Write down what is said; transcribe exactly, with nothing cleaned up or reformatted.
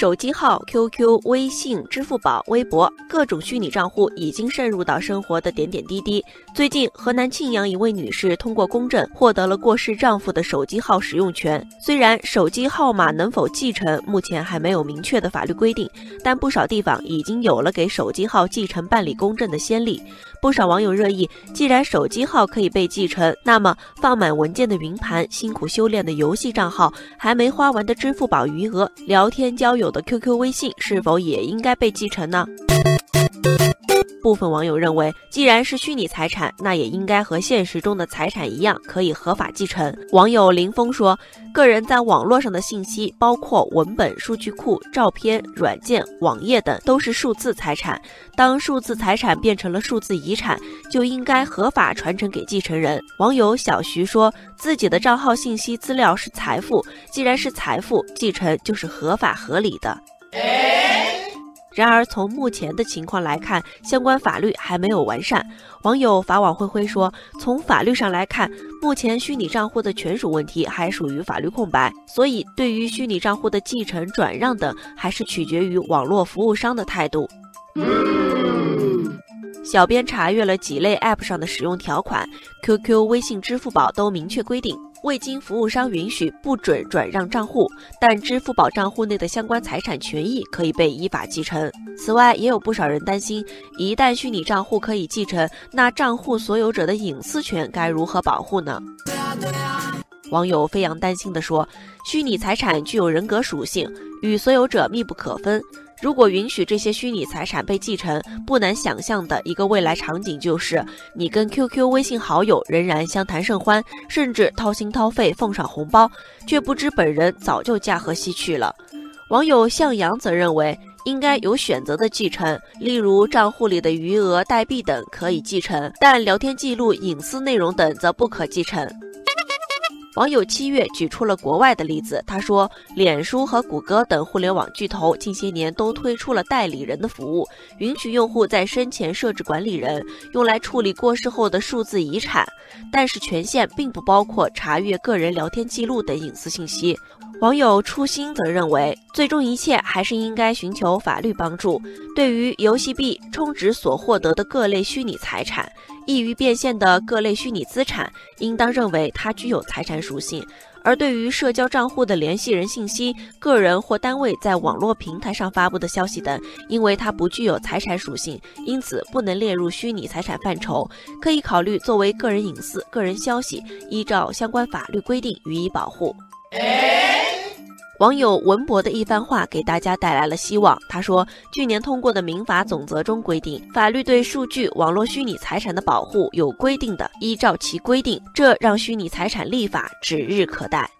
手机号、Q Q、微信、支付宝、微博，各种虚拟账户已经渗入到生活的点点滴滴。最近，河南庆阳一位女士通过公证获得了过世丈夫的手机号使用权。虽然手机号码能否继承，目前还没有明确的法律规定，但不少地方已经有了给手机号继承办理公证的先例。不少网友热议，既然手机号可以被继承，那么放满文件的云盘、辛苦修炼的游戏账号、还没花完的支付宝余额、聊天交友的 Q Q、微信是否也应该被继承呢？部分网友认为，既然是虚拟财产，那也应该和现实中的财产一样，可以合法继承。网友林峰说，个人在网络上的信息，包括文本、数据库、照片、软件、网页等，都是数字财产。当数字财产变成了数字遗产，就应该合法传承给继承人。网友小徐说，自己的账号信息资料是财富，既然是财富，继承就是合法合理的。然而，从目前的情况来看，相关法律还没有完善。网友法网恢恢说，从法律上来看，目前虚拟账户的权属问题还属于法律空白，所以对于虚拟账户的继承、转让等，还是取决于网络服务商的态度。小编查阅了几类 App 上的使用条款 ，Q Q、微信、支付宝都明确规定，未经服务商允许不准转让账户，但支付宝账户内的相关财产权益可以被依法继承。此外，也有不少人担心，一旦虚拟账户可以继承，那账户所有者的隐私权该如何保护呢？网友飞扬担心地说，虚拟财产具有人格属性，与所有者密不可分。如果允许这些虚拟财产被继承，不难想象的一个未来场景就是，你跟 Q Q、微信好友仍然相谈甚欢，甚至掏心掏肺奉上红包，却不知本人早就驾鹤西去了。网友向阳则认为，应该有选择的继承，例如账户里的余额、代币等可以继承，但聊天记录、隐私内容等则不可继承。网友七月举出了国外的例子，他说，脸书和谷歌等互联网巨头近些年都推出了代理人的服务，允许用户在生前设置管理人，用来处理过世后的数字遗产，但是权限并不包括查阅个人聊天记录等隐私信息。网友初心则认为，最终一切还是应该寻求法律帮助。对于游戏币、充值所获得的各类虚拟财产，易于变现的各类虚拟资产，应当认为它具有财产属性；而对于社交账户的联系人信息、个人或单位在网络平台上发布的消息等，因为它不具有财产属性，因此不能列入虚拟财产范畴，可以考虑作为个人隐私、个人消息，依照相关法律规定予以保护。网友文博的一番话给大家带来了希望。他说，去年通过的民法总则中规定，法律对数据、网络虚拟财产的保护有规定的，依照其规定，这让虚拟财产立法指日可待。